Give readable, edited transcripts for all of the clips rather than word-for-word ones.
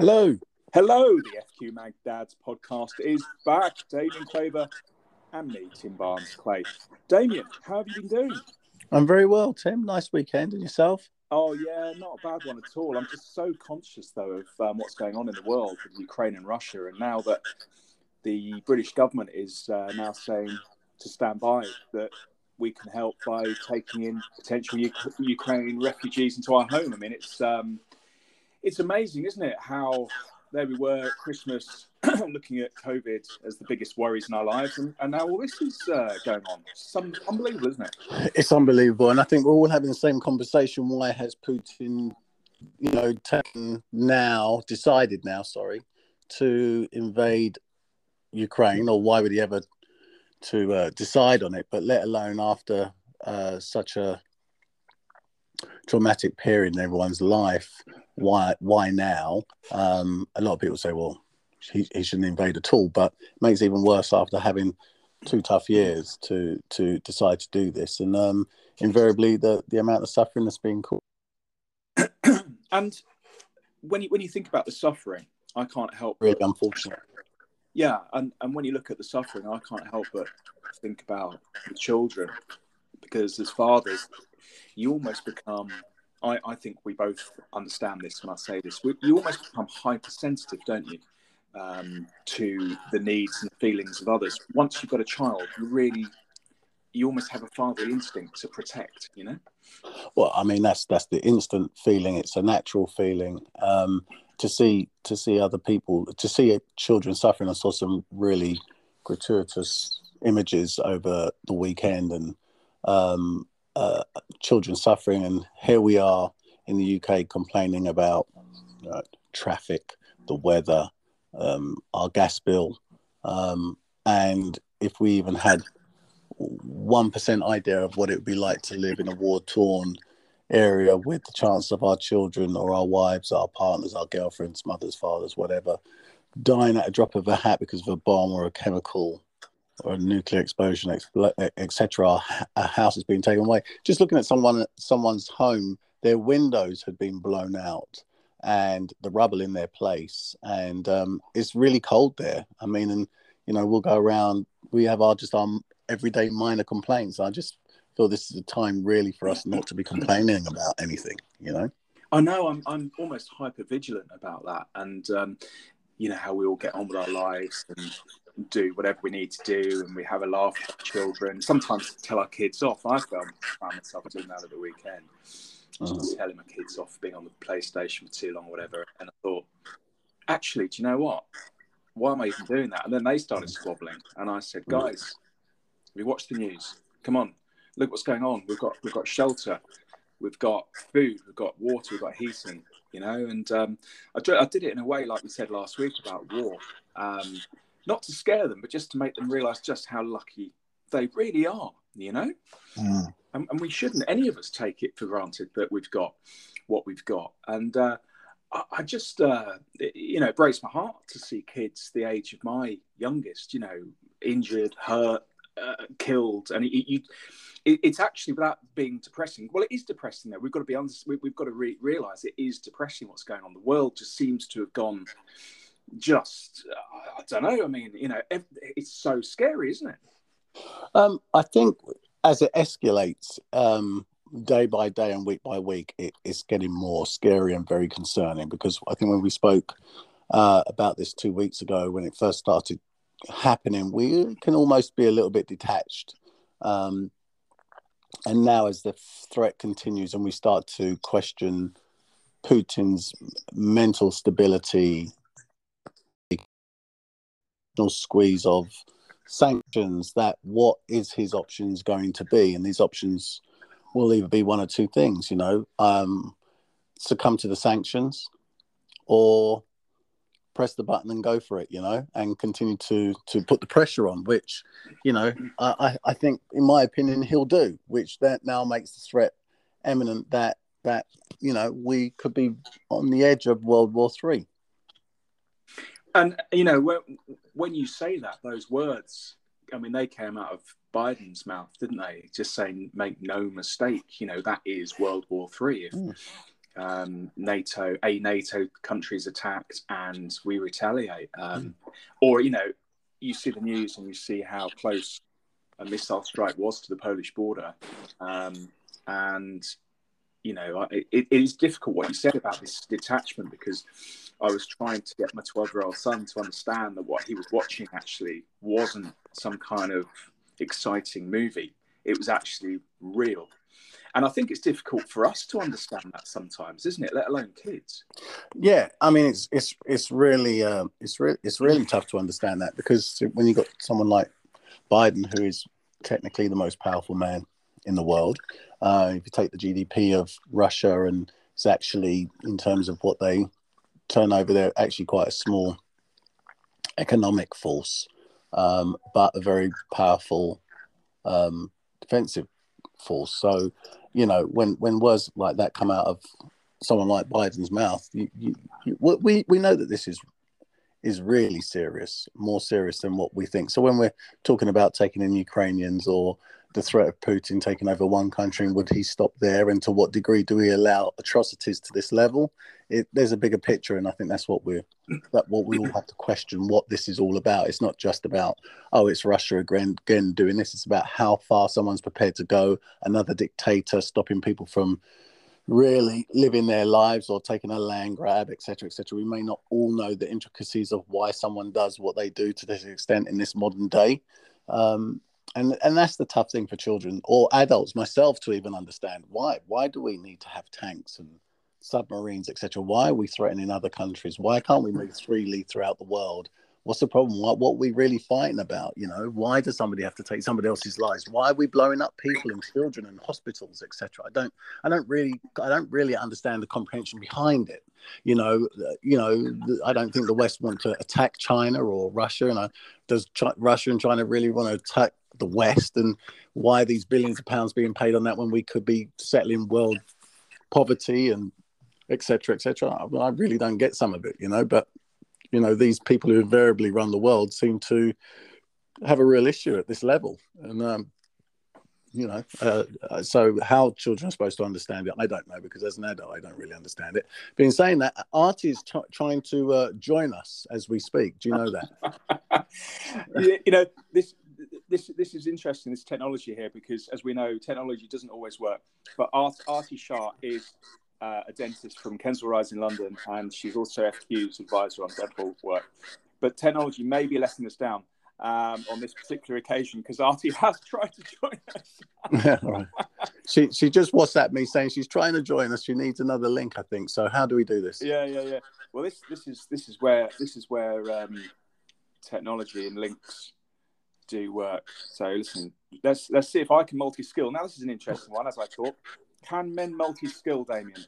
Hello, the FQ Mag Dads podcast is back. Damien Claver and me, Tim Barnes-Clay. Damien, how have you been doing? I'm very well, Tim. Nice weekend. And yourself? Oh, yeah, not a bad one at all. I'm just so conscious, though, of what's going on in the world with Ukraine and Russia. And now that the British government is now saying to stand by, that we can help by taking in potential Ukrainian refugees into our home. I mean, it's amazing, isn't it, how there we were at Christmas looking at COVID as the biggest worries in our lives, and now all this is going on. It's unbelievable, isn't it? It's unbelievable, and I think we're all having the same conversation. Why has Putin, decided now to invade Ukraine, or why would he ever to decide on it, but let alone after such a traumatic period in everyone's life? Why now? A lot of people say, well, he shouldn't invade at all, but it makes it even worse after having two tough years to decide to do this. And invariably, the amount of suffering that's being caused. And when you think about the suffering, I can't help really unfortunate. Yeah, and when you look at the suffering, I can't help but think about the children, because as fathers, you almost become, I think we both understand this when I say this, you almost become hypersensitive, don't you, to the needs and feelings of others. Once you've got a child, you almost have a fatherly instinct to protect, you know? Well, I mean, that's the instant feeling. It's a natural feeling. To see other people, to see children suffering. I saw some really gratuitous images over the weekend, and children suffering, and here we are in the UK complaining about traffic, the weather, our gas bill, and if we even had 1% idea of what it would be like to live in a war-torn area with the chance of our children or our wives, our partners, our girlfriends, mothers, fathers, whatever, dying at a drop of a hat because of a bomb or a chemical or a nuclear explosion, etc. Our house has been taken away. Just looking at someone's home, their windows had been blown out and the rubble in their place. And it's really cold there. I mean, and, we'll go around, we have our everyday minor complaints. I just feel this is a time really for us not to be complaining about anything, I know, I'm almost hyper-vigilant about that. And, how we all get on with our lives and do whatever we need to do, and we have a laugh with our children. Sometimes tell our kids off. I found myself doing that at the weekend. Just telling my kids off for being on the PlayStation for too long or whatever. And I thought, actually, do you know what? Why am I even doing that? And then they started squabbling. And I said, guys, we watch the news. Come on, look what's going on. We've got shelter. We've got food. We've got water. We've got heating, And I did it in a way, like we said last week, about war. Not to scare them, but just to make them realise just how lucky they really are, And we shouldn't, any of us, take it for granted that we've got what we've got. And I just, it breaks my heart to see kids the age of my youngest, injured, hurt, killed. And it's actually, without being depressing, well, it is depressing though. We've got to realise it is depressing what's going on. The world just seems to have gone... I don't know. I mean, it's so scary, isn't it? I think as it escalates day by day and week by week, it's getting more scary and very concerning, because I think when we spoke about this 2 weeks ago, when it first started happening, we can almost be a little bit detached. And now as the threat continues and we start to question Putin's mental stability, squeeze of sanctions, that what is his options going to be? And these options will either be one or two things, succumb to the sanctions or press the button and go for it, and continue to put the pressure on, which, I think, in my opinion, he'll do, which that now makes the threat imminent that we could be on the edge of World War III. And, when you say that, those words, I mean, they came out of Biden's mouth, didn't they? Just saying, make no mistake, that is World War III. If a NATO country's attacked and we retaliate. Or, you know, you see the news and you see how close a missile strike was to the Polish border. And, you know, it is difficult what you said about this detachment, because I was trying to get my 12-year-old son to understand that what he was watching actually wasn't some kind of exciting movie. It was actually real. And I think it's difficult for us to understand that sometimes, isn't it? Let alone kids. Yeah, I mean, it's really tough to understand that, because when you've got someone like Biden, who is technically the most powerful man in the world, if you take the GDP of Russia, and it's actually, in terms of what they turn over, they're actually quite a small economic force, but a very powerful defensive force. So, you know, when words like that come out of someone like Biden's mouth, we know that this is really serious, more serious than what we think. So when we're talking about taking in Ukrainians, or the threat of Putin taking over one country, and would he stop there, and to what degree do we allow atrocities to this level? There's a bigger picture, and I think that's what we all have to question, what this is all about. It's not just about, oh, it's Russia again doing this. It's about how far someone's prepared to go, another dictator stopping people from really living their lives, or taking a land grab, etc., etc. We may not all know the intricacies of why someone does what they do to this extent in this modern day. And that's the tough thing for children, or adults, myself, to even understand. Why do we need to have tanks and submarines, etc.? Why are we threatening other countries? Why can't we move freely throughout the world? What's the problem? What are we really fighting about? You know, why does somebody have to take somebody else's lives? Why are we blowing up people and children and hospitals, etc.? I don't really understand the comprehension behind it. You know, I don't think the West want to attack China or Russia, and does Russia and China really want to attack the West? And why are these billions of pounds being paid on that when we could be settling world poverty and etc. I really don't get some of it, you know. But you know, these people who invariably run the world seem to have a real issue at this level, and you know, so how children are supposed to understand it, I don't know, because as an adult, I don't really understand it. But in saying that, Arti is trying to join us as we speak. Do you know that? You know, this is interesting, this technology here, because as we know, technology doesn't always work. But Arti Shah is a dentist from Kensal Rise in London, and she's also FQ's advisor on dental work. But technology may be letting us down on this particular occasion, because Arti has tried to join us. Yeah, right. She just WhatsApped me saying she's trying to join us. She needs another link, I think. So how do we do this? Yeah. Well, this is where technology and links do work. So listen, let's see if I can multi-skill. Now, this is an interesting one. As I talk, can men multi-skill, Damien?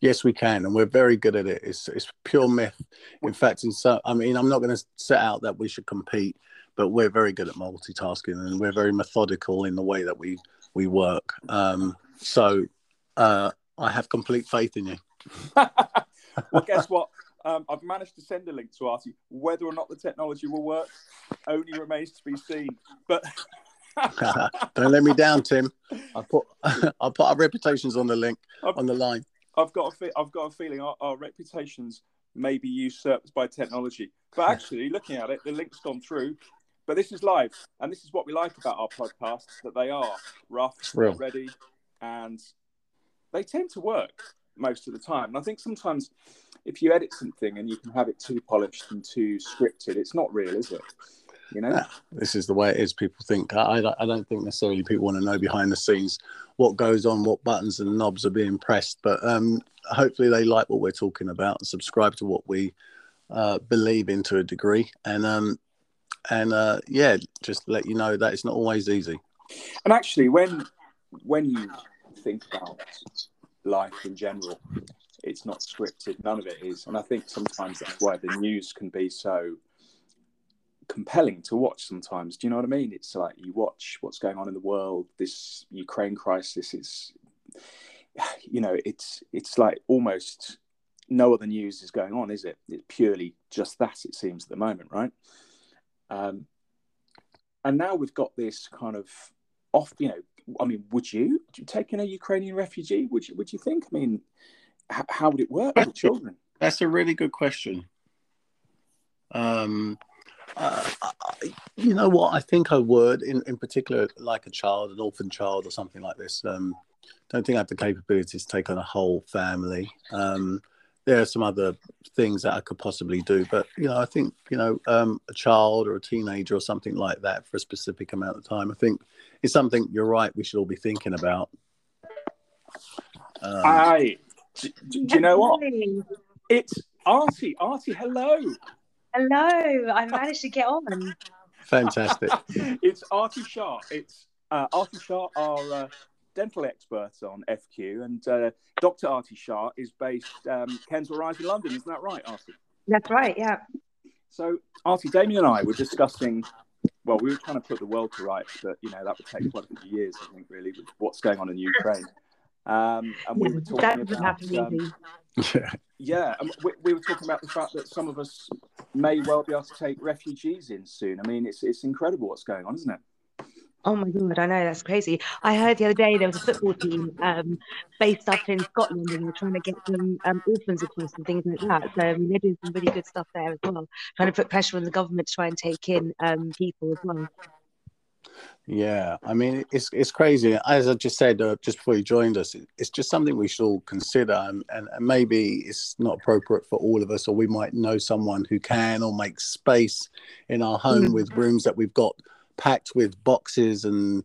Yes, we can, and we're very good at it. It's pure myth. In fact, I'm not going to set out that we should compete, but we're very good at multitasking, and we're very methodical in the way that we work. So I have complete faith in you. Well, guess what? I've managed to send a link to Arti. Whether or not the technology will work only remains to be seen. But don't let me down, Tim. I'll put our reputations on the link, on the line. I've got a feeling our reputations may be usurped by technology. But actually, looking at it, the link's gone through. But this is live, and this is what we like about our podcasts, that they are rough, ready, and they tend to work most of the time. And I think sometimes if you edit something and you can have it too polished and too scripted, it's not real, is it? You know, this is the way it is. People think, I don't think necessarily people want to know behind the scenes what goes on, what buttons and knobs are being pressed. But hopefully they like what we're talking about and subscribe to what we believe in to a degree. And yeah, just let you know that it's not always easy. And actually, when you think about life in general, it's not scripted. None of it is. And I think sometimes that's why the news can be so compelling to watch sometimes. Do you know what I mean? It's like you watch what's going on in the world. This Ukraine crisis is, you know, it's like almost no other news is going on, is it? It's purely just that, it seems, at the moment, right? And now we've got this kind of off, you know, I mean, would you take in a Ukrainian refugee? Would you think? I mean, how would it work for children? That's a really good question. You know what? I think I would, in particular, like a child, an orphan child or something like this. Don't think I have the capabilities to take on a whole family. There are some other things that I could possibly do, but, you know, I think, you know, a child or a teenager or something like that for a specific amount of time, I think it's something, you're right, we should all be thinking about. Do you know what? It's Arti. Arti, hello. Hello. I managed to get on. Fantastic. It's Arti Shah. It's Arti Shah, our... dental experts on FQ, and Dr. Arti Shah is based Kensal Rise in London. Isn't that right, Arti? That's right, yeah. So, Arti, Damien and I were discussing, well, we were trying to put the world to rights, but, you know, that would take quite a few years, I think, really, with what's going on in Ukraine. And we were talking about... and we were talking about the fact that some of us may well be able to take refugees in soon. I mean, it's incredible what's going on, isn't it? Oh my God, I know, that's crazy. I heard the other day there was a football team based up in Scotland, and they're trying to get some orphans across and things like that. So they're doing some really good stuff there as well, trying to put pressure on the government to try and take in people as well. Yeah, I mean, it's crazy. As I just said, just before you joined us, it's just something we should all consider, and maybe it's not appropriate for all of us, or we might know someone who can, or make space in our home with rooms that we've got packed with boxes and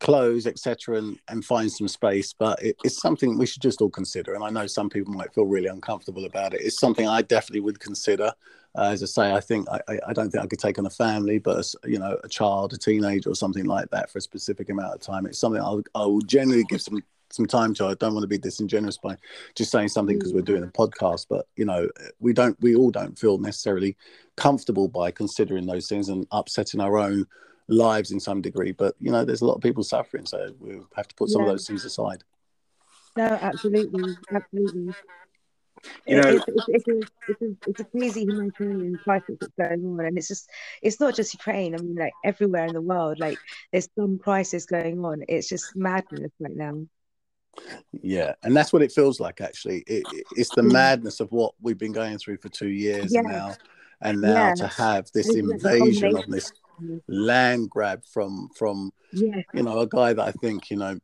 clothes, etc., and find some space. But it's something we should just all consider. And I know some people might feel really uncomfortable about it. It's something I definitely would consider. As I say, I think I don't think I could take on a family, but you know, a child, a teenager, or something like that for a specific amount of time. It's something I will generally give some time to. I don't want to be disingenuous by just saying something because we're doing a podcast, but you know, we all don't feel necessarily comfortable by considering those things and upsetting our own lives in some degree. But you know, there's a lot of people suffering, so we have to put some of those things aside. No, absolutely. You know, it's a crazy humanitarian crisis that's going on, and it's not just Ukraine. I mean, like everywhere in the world, like there's some crisis going on. It's just madness right now. Yeah, and that's what it feels like. Actually, it's the madness of what we've been going through for 2 years now, and now to have this invasion on this land grab from you know, a guy that I think, you know,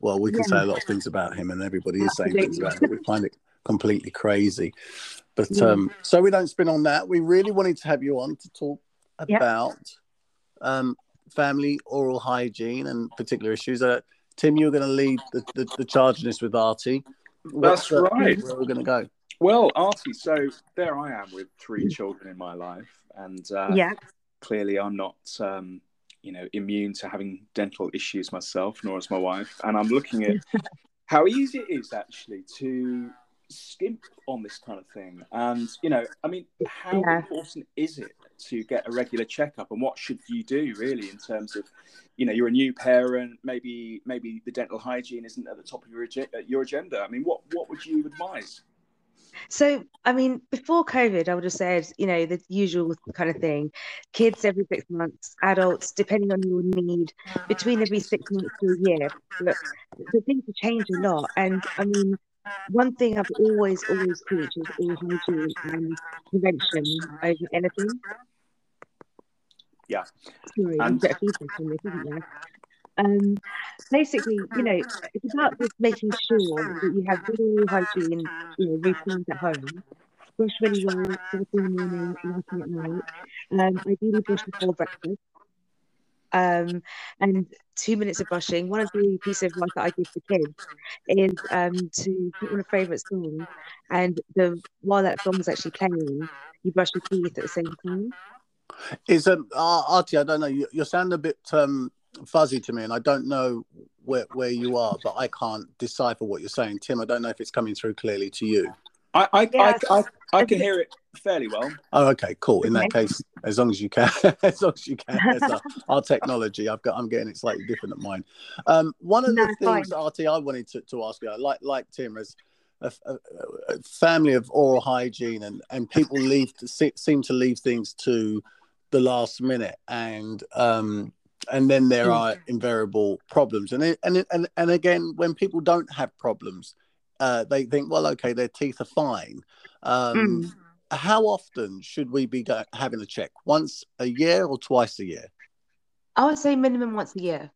well, we can say a lot of things about him, and everybody is saying things about him, but we find it completely crazy. But so we don't spin on that. We really wanted to have you on to talk about family oral hygiene and particular issues. Tim, you're going to lead the charge in this with Arti. That's right. Where we're going to go. Well, Arti, so there I am with 3 children in my life, and clearly I'm not, you know, immune to having dental issues myself, nor is my wife. And I'm looking at how easy it is actually to skimp on this kind of thing. And, you know, I mean, how important is it to get a regular checkup, and what should you do really in terms of, you know, you're a new parent, maybe the dental hygiene isn't at the top of your agenda. I mean, what would you advise? So, I mean, before COVID, I would have said, you know, the usual kind of thing, kids every 6 months, adults, depending on your need, between every 6 months to a year. Look, the things have changed a lot. And I mean, one thing I've always preached is oral hygiene and prevention over anything. Yeah. Sorry, I'm getting feedback on this, isn't there? Basically, you know, it's about just making sure that you have good oral hygiene, you know, routines at home. Brush really well, in the morning, last night. Ideally brush before breakfast. And 2 minutes of brushing. One of the pieces of work that I give for kids is to put on a favourite song, and while that song's actually playing, you brush your teeth at the same time. Is Arti, I don't know, you sound a bit fuzzy to me, and I don't know where you are, but I can't decipher what you're saying. Tim, I don't know if it's coming through clearly to you. I can hear it fairly well. Oh, okay, cool. In that case, as long as you can, our technology, I'm getting it slightly different than mine. One of the things, Arti, I wanted to ask you, like Tim, as a family of oral hygiene, and people seem to leave things to the last minute, and then there are invariable problems, and again, when people don't have problems, they think, well, okay, their teeth are fine. How often should we be having a check? Once a year or twice a year? I would say minimum once a year.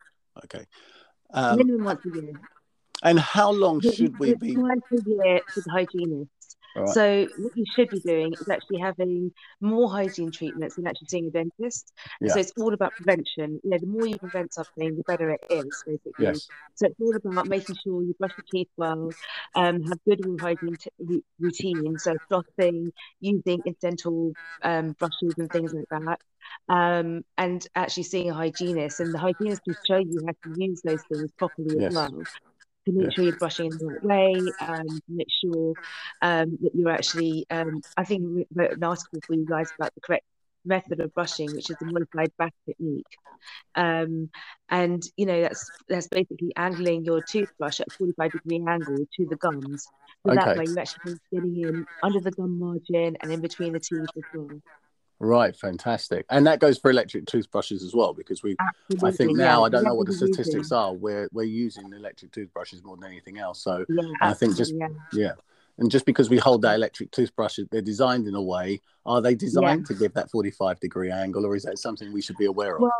Okay. Minimum once a year. And how long should we be? Twice a year to the hygienist. Right. So what you should be doing is actually having more hygiene treatments than actually seeing a dentist. Yeah. So it's all about prevention. You know, the more you prevent something, the better it is, basically. Yes. So it's all about making sure you brush your teeth well, have good hygiene routine. So flossing, using dental brushes and things like that. And actually seeing a hygienist. And the hygienist will show you how to use those things properly as well. To make sure you're brushing in the right way, make sure that you're actually, I think we wrote an article for you guys about the correct method of brushing, which is the modified back technique. And, you know, that's basically angling your toothbrush at a 45-degree angle to the gums. So that way you're actually getting in under the gum margin and in between the teeth as well. Right, fantastic. And that goes for electric toothbrushes as well, because we I don't know what the statistics are, we're using electric toothbrushes more than anything else. So I think just and just because we hold our electric toothbrushes, they're designed in a way, are they designed to give that 45-degree angle, or is that something we should be aware of? Well,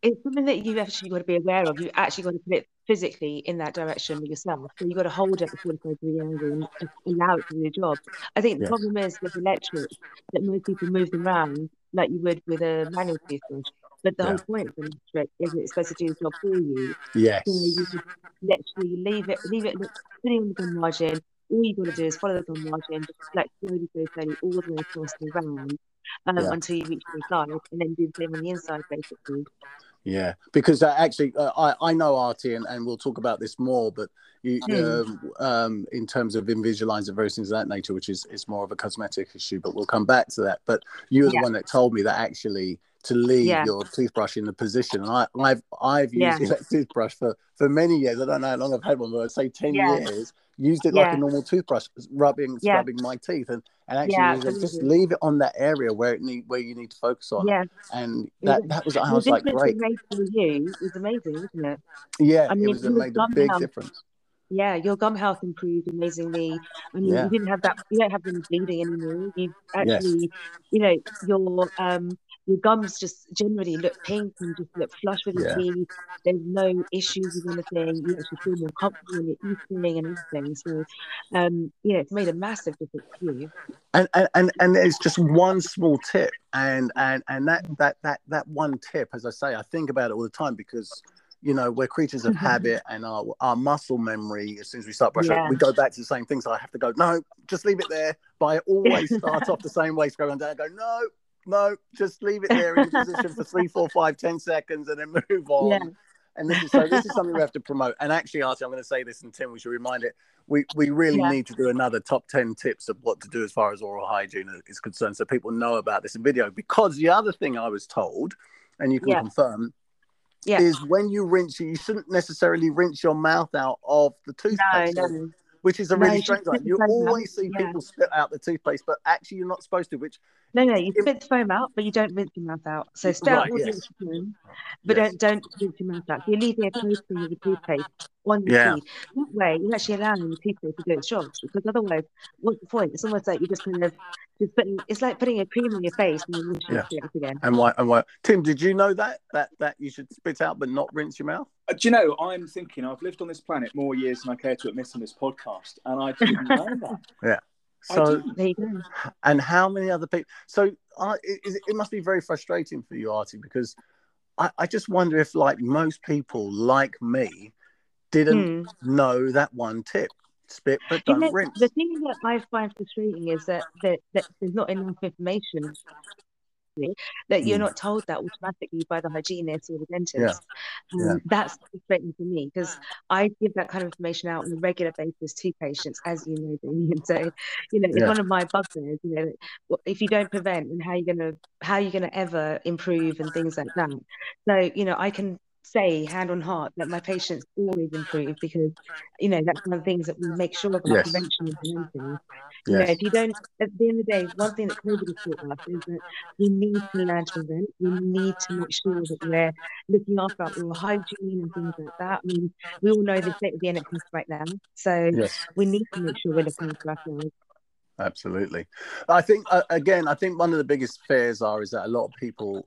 it's something that you've actually got to be aware of. You've actually got to put it physically in that direction with yourself. So you've got to hold it at the 45-degree angle and allow it to do the job. I think the problem is with electrics that most people move them around like you would with a manual toothbrush. But the whole point of the electric is it's supposed to do the job for you. Yes. So you just literally leave it sitting on the gum margin. All you've got to do is follow the gum margin, just like slowly all the way across and around. Until you reach the inside, and then do the same on the inside, basically. Yeah, because actually, I know Arti, and we'll talk about this more, but in terms of Invisaligns and various things of that nature, which is more of a cosmetic issue, but we'll come back to that. But you were the one that told me that actually to leave your toothbrush in the position. And I've used that toothbrush for many years. I don't know how long I've had one, but I'd say 10 years. Used it like a normal toothbrush, scrubbing my teeth, and actually just leave it on that area where you need to focus on. Yeah. And that was I was like, great. It made for you was amazing, wasn't it? Yeah, I mean, it made a big difference. Yeah, your gum health improved amazingly. I mean, you didn't have that. You don't have any bleeding anymore. You actually, you know, your gums just generally look pink and just look flush with your teeth. There's no issues with anything. You actually feel more comfortable in your eating and everything. So, it's made a massive difference to you. And it's just one small tip. And that one tip, as I say, I think about it all the time because, you know, we're creatures of habit, and our muscle memory, as soon as we start brushing, we go back to the same things. So I have to go, no, just leave it there. But I always start off the same way, scrubbing down and go, no, just leave it there in position for 3, 4, 5, 10 seconds and then move on. Yeah. And this is something we have to promote. And actually, Arti, I'm going to say this, and Tim, we should remind it. We really need to do another top 10 tips of what to do as far as oral hygiene is concerned, so people know about this in video. Because the other thing I was told, and you can confirm, is when you rinse, you shouldn't necessarily rinse your mouth out of the toothpaste. No. Which is a really strange one. You always see people spit out the toothpaste, but actually you're not supposed to. Which you spit the foam out, but you don't rinse your mouth out. So spit out all the foam, but don't rinse your mouth out. So you're leaving a coating of the toothpaste on your teeth. That way, you're actually allowing the toothpaste to do its job. Because otherwise, what's the point? It's almost like you're just kind of it's like putting a cream on your face and then washing it up again. And why? Tim, did you know that you should spit out but not rinse your mouth? Do you know, I'm thinking I've lived on this planet more years than I care to admit on this podcast, and I didn't know that. Yeah. So, there you go. And how many other people? So, it must be very frustrating for you, Arti, because I just wonder if, like most people, like me, didn't know that one tip. Spit but don't rinse. The thing that I find frustrating is that there's not enough information. That you're not told that automatically by the hygienist or the dentist. That's frustrating for me because I give that kind of information out on a regular basis to patients, as you know, Damien. So, you know, it's one of my bugbears. You know, if you don't prevent, and how are you going to ever improve and things like that. So, you know, I can say hand on heart that my patients always improve, because you know that's one of the things that we make sure about prevention and preventing. You know, if you don't, at the end of the day, one thing that COVID has taught us is that we need to learn to prevent. We need to make sure that we're looking after our oral hygiene and things like that. I mean, we all know the state of the NHS right now, so we need to make sure we're looking after ourselves. Absolutely. I think, again, I think one of the biggest fears is that a lot of people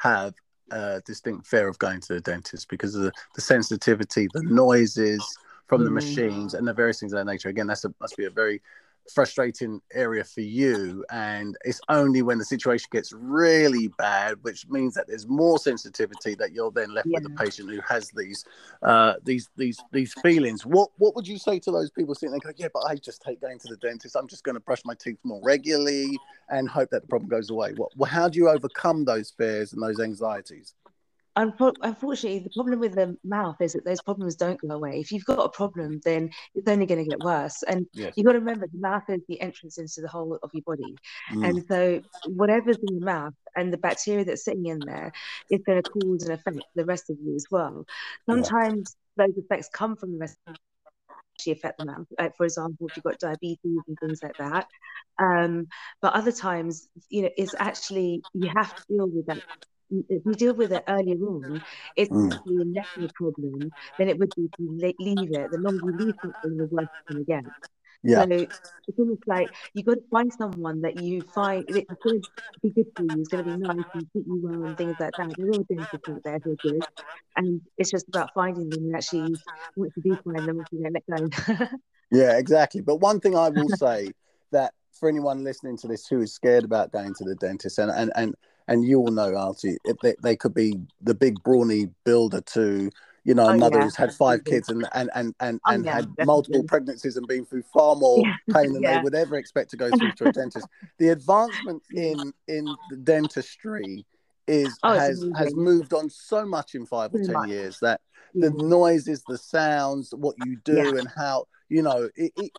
have a distinct fear of going to the dentist because of the sensitivity, the noises from the machines and the various things of that nature. Again, that must be a very frustrating area for you. And it's only when the situation gets really bad, which means that there's more sensitivity, that you're then left with the patient who has these feelings. What would you say to those people sitting there going, yeah, but I just hate going to the dentist. I'm just going to brush my teeth more regularly and hope that the problem goes away. How do you overcome those fears and those anxieties? Unfortunately, the problem with the mouth is that those problems don't go away. If you've got a problem, then it's only going to get worse. And you've got to remember, the mouth is the entrance into the whole of your body. And so whatever's in your mouth and the bacteria that's sitting in there is going to cause and affect the rest of you as well. Sometimes those effects come from the rest of you. Affect the mouth, like, for example, if you've got diabetes and things like that, but other times, you know, it's actually, you have to deal with that. If we deal with it earlier on, it's actually less of a problem than it would be if you leave it. The longer you leave something, the worse it's going to get. So it's almost like you've got to find someone that you find that's going to be good for you, is going to be nice and keep you well and things like that. They're all dentists out there who are good, and it's just about finding them and actually, once you do find them, you know, let go. Yeah, exactly. But one thing I will say that for anyone listening to this who is scared about going to the dentist, and you all know, Arti, they could be the big brawny builder to, you know, another who's had 5 kids and had multiple pregnancies and been through far more pain than they would ever expect to go through to a dentist. The advancement in the dentistry has moved on so much in 5 or 10 years that the noises, the sounds, what you do and how, you know,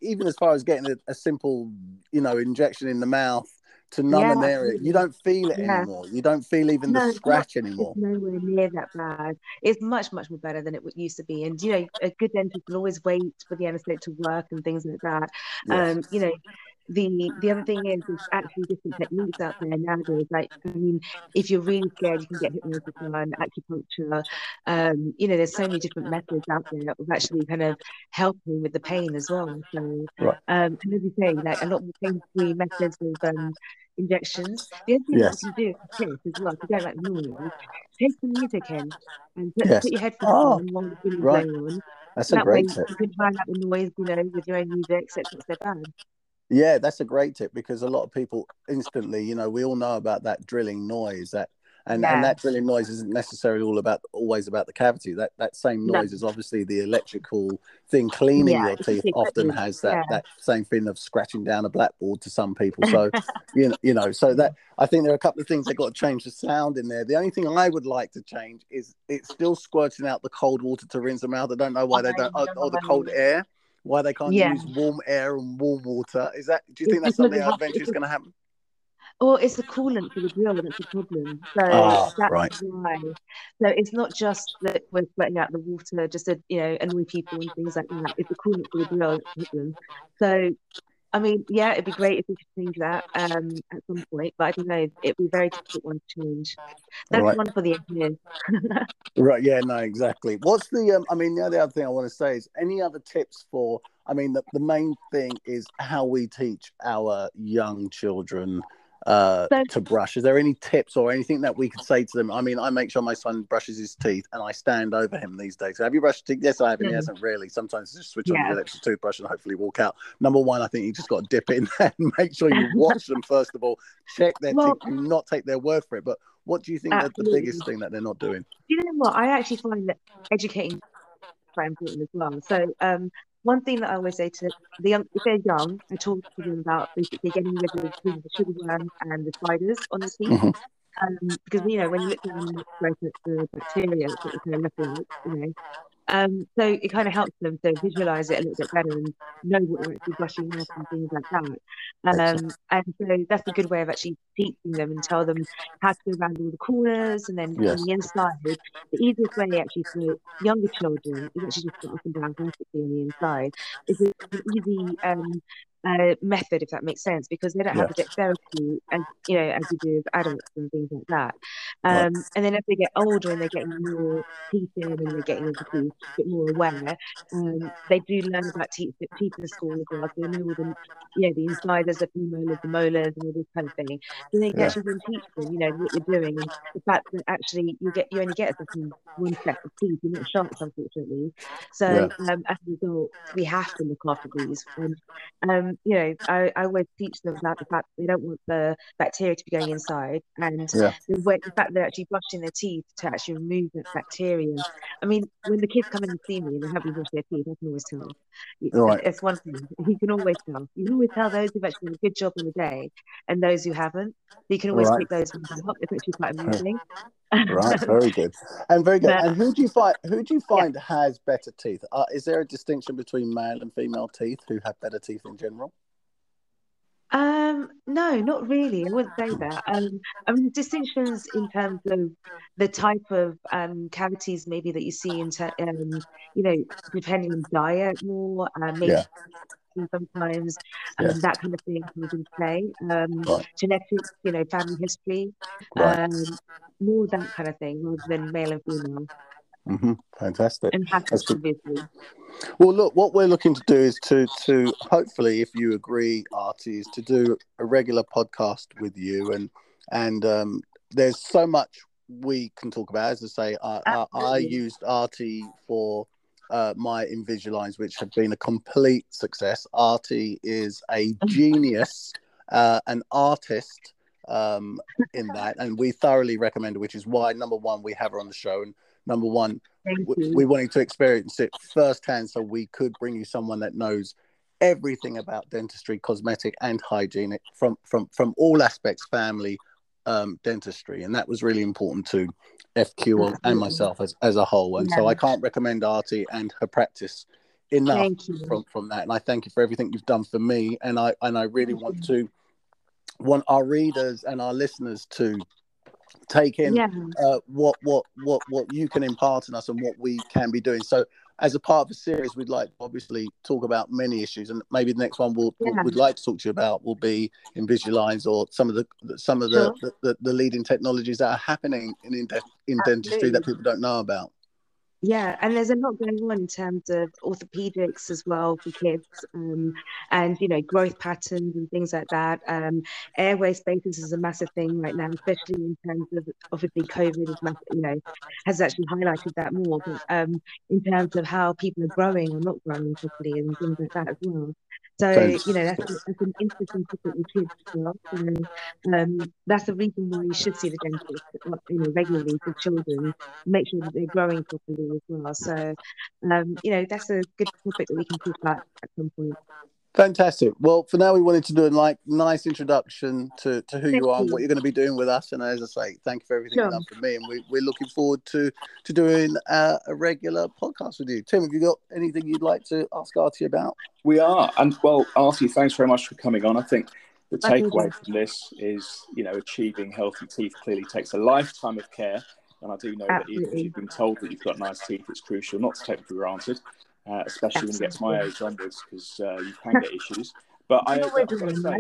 even as far as getting a simple, you know, injection in the mouth to numb an area, you don't feel it anymore. You don't feel even the scratch anymore. It's nowhere near that bad. It's much, much more better than it used to be. And, you know, a good dentist will always wait for the anaesthetic to work and things like that. You know, the other thing is there's actually different techniques out there nowadays. Like, I mean, if you're really scared, you can get hypnosis and acupuncture. You know, there's so many different methods out there that will actually kind of help you with the pain as well. So, and as you say, like, a lot of the pain-free methods with injections. The other thing that you can do is, well, if you don't like noise, take the music in and put your headphones on while the film is playing on. That's a great tip. You can find out the noise, you know, with your own music, so it's not so bad. Yeah, that's a great tip, because a lot of people instantly, you know, we all know about that drilling noise, and that drilling noise isn't necessarily always about the cavity. That same noise is obviously the electrical thing cleaning your teeth. Often has that same feeling of scratching down a blackboard to some people. So you know, so that, I think there are a couple of things that got to change the sound in there. The only thing I would like to change is it's still squirting out the cold water to rinse them out. I don't know why they don't, or the cold air. Why they can't use warm air and warm water? Do you think that's something that eventually is going to happen? Or it's the coolant for the drill that's the problem. So that's why. So it's not just that we're sweating out the water just to, you know, annoy people and things like that. It's the coolant for the drill that's the problem. So, I mean, yeah, it'd be great if we could change that at some point, but I don't know, it'd be a very difficult one to change. That's one for the engineers. Right, yeah, no, exactly. What's the, I mean, the other thing I want to say is, any other tips for, I mean, the main thing is how we teach our young children to brush. Is there any tips or anything that we could say to them? I mean, I make sure my son brushes his teeth and I stand over him these days. So, have you brushed your teeth? Yes, I have. And he hasn't really. Sometimes just switch on the electric toothbrush and hopefully walk out. Number one, I think you just got to dip in and make sure you watch them first of all. Check their teeth. Do not take their word for it. But what do you think is the biggest thing that they're not doing? You know what? I actually find that educating is quite important as well. So, one thing that I always say to the young, if they're young, I talk to them about basically getting rid of the sugar worms and the spiders on the teeth. Because, you know, when you look at the bacteria, it's kind of looking, you know, So it kind of helps them to visualise it a little bit better and know what we're actually brushing off and things like that. And so that's a good way of actually teaching them and tell them how to go around all the corners and then on the inside. The easiest way actually for younger children is actually just up and down vertically on the inside. It's an easy method, if that makes sense, because they don't have the dexterity as, you know, as you do with adults and things like that. And then as they get older and they're getting more teaching and they're getting a bit more aware, they do learn about teeth in school as well. So they know all the, the incisors, the premolars, the molars and all this kind of thing. So they can actually teach them, you know, what you're doing. And the fact that actually you only get one set of teeth, you're not sharks, unfortunately. So as a result, we have to look after these. You know, I always teach them about the fact that they don't want the bacteria to be going inside, and the fact they're actually brushing their teeth to actually remove that bacteria. I mean, when the kids come in and see me and they help me brush their teeth, I can always tell them. It's one thing. You can always tell. You can always tell those who've actually done a good job in the day and those who haven't. You can always pick those ones up. It's actually quite amusing. Right, very good. And who do you find has better teeth? Is there a distinction between male and female teeth who have better teeth in general? No, not really. I wouldn't say that. I mean, the distinctions in terms of the type of cavities maybe that you see in, you know, depending on diet more, maybe sometimes that kind of thing comes into play. Genetics, you know, family history, more that kind of thing rather than male and female. Mm-hmm. Fantastic. And happens, obviously. Well, look, what we're looking to do is to hopefully, if you agree, Arti, is to do a regular podcast with you. And there's so much we can talk about. As I say, I used Arti for my Invisaligns, which have been a complete success. Arti is a genius, an artist in that. And we thoroughly recommend it, which is why, number one, we have her on the show. And number one, we wanted to experience it firsthand, so we could bring you someone that knows everything about dentistry, cosmetic and hygiene from all aspects, family, dentistry. And that was really important to FQ and myself as a whole. And so I can't recommend Arti and her practice enough from that. And I thank you for everything you've done for me. And I really want our readers and our listeners to take in what you can impart on us and what we can be doing. So as a part of a series, we'd like to obviously talk about many issues, and maybe the next one we'd like to talk to you about will be Invisalign or some of the leading technologies that are happening in dentistry that people don't know about. Yeah, and there's a lot going on in terms of orthopedics as well for kids, and, you know, growth patterns and things like that. Airway spaces is a massive thing right now, especially in terms of, obviously, COVID is massive, you know, has actually highlighted that more, but, in terms of how people are growing or not growing properly and things like that as well. So, you know, that's an interesting topic with kids as well. And, that's the reason why you should see the dentist, you know, regularly for children, make sure that they're growing properly as well. So, you know, that's a good topic that we can talk about at some point. Fantastic. Well, for now, we wanted to do a nice introduction to who you are and what you're going to be doing with us. And as I say, thank you for everything you've done for me. And we're looking forward to doing a regular podcast with you. Tim, have you got anything you'd like to ask Arti about? We are. And, well, Arti, thanks very much for coming on. I think the takeaway from this is, you know, achieving healthy teeth clearly takes a lifetime of care. And I do know that even if you've been told that you've got nice teeth, it's crucial not to take it for granted. Especially when you get to my age onwards, because you can get issues. But I've got to say,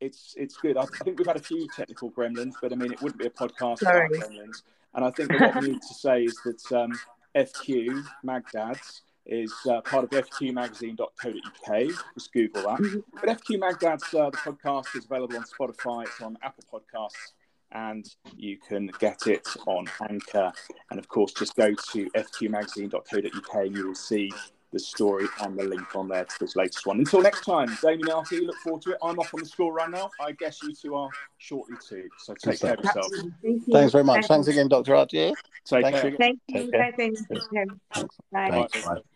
it's good. I think we've had a few technical gremlins, but I mean, it wouldn't be a podcast without gremlins. And I think what we need to say is that FQ Magdads is part of FQMagazine.co.uk. Just Google that. But FQ Magdads, the podcast is available on Spotify. It's on Apple Podcasts. And you can get it on Anchor. And, of course, just go to fqmagazine.co.uk and you will see the story and the link on there to its latest one. Until next time, Damien, Arti, look forward to it. I'm off on the school run now. I guess you two are shortly too. So take care of yourself. Thanks very much. Thanks again, Dr. Arti. Take care. Thank you. Bye. Bye.